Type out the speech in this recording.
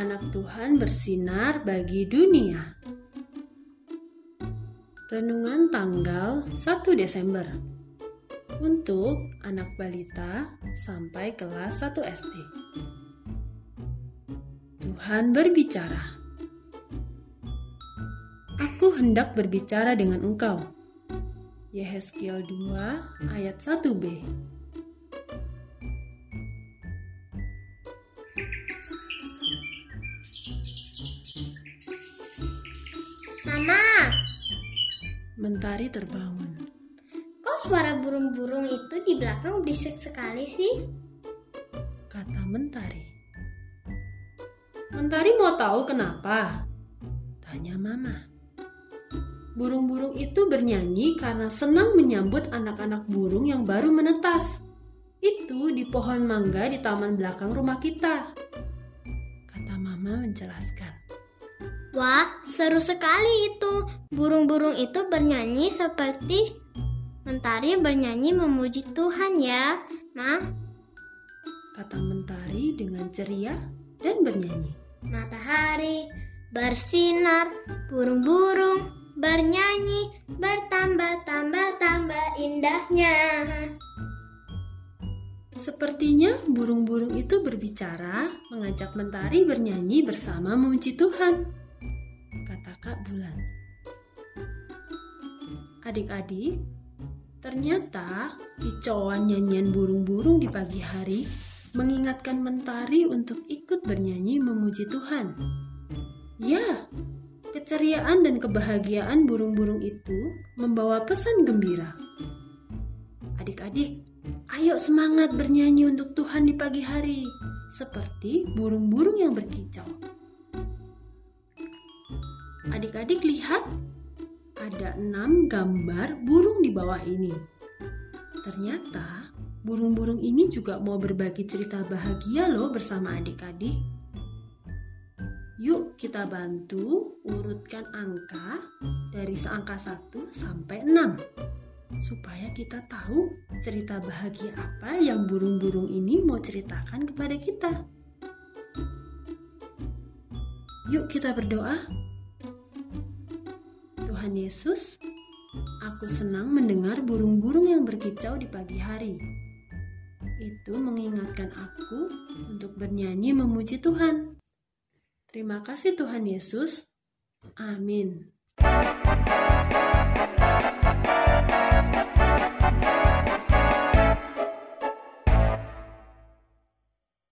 Anak Tuhan bersinar bagi dunia. Renungan tanggal 1 Desember untuk anak balita sampai kelas 1 SD. Tuhan berbicara. Aku hendak berbicara dengan engkau. Yehezkiel 2 ayat 1b. Mama. Mentari terbangun. Kok suara burung-burung itu di belakang berisik sekali sih? Kata Mentari. Mentari mau tahu kenapa? Tanya Mama. Burung-burung itu bernyanyi karena senang menyambut anak-anak burung yang baru menetas. Itu di pohon mangga di taman belakang rumah kita. Kata Mama menjelaskan. Wah, seru sekali itu. Burung-burung itu bernyanyi seperti Mentari bernyanyi memuji Tuhan ya, Ma. Kata Mentari dengan ceria dan bernyanyi. Matahari bersinar, burung-burung bernyanyi, bertambah-tambah-tambah indahnya. Sepertinya burung-burung itu berbicara, mengajak Mentari bernyanyi bersama memuji Tuhan. Kata Kak Bulan. Adik-adik, ternyata kicauan nyanyian burung-burung di pagi hari mengingatkan Mentari untuk ikut bernyanyi memuji Tuhan. Ya, keceriaan dan kebahagiaan burung-burung itu membawa pesan gembira. Adik-adik, ayo semangat bernyanyi untuk Tuhan di pagi hari, seperti burung-burung yang berkicau. Adik-adik lihat, ada 6 gambar burung di bawah ini. Ternyata burung-burung ini juga mau berbagi cerita bahagia loh bersama adik-adik. Yuk kita bantu urutkan angka dari seangka 1 sampai 6. Supaya kita tahu cerita bahagia apa yang burung-burung ini mau ceritakan kepada kita. Yuk kita berdoa. Tuhan Yesus, aku senang mendengar burung-burung yang berkicau di pagi hari. Itu mengingatkan aku untuk bernyanyi memuji Tuhan. Terima kasih Tuhan Yesus. Amin.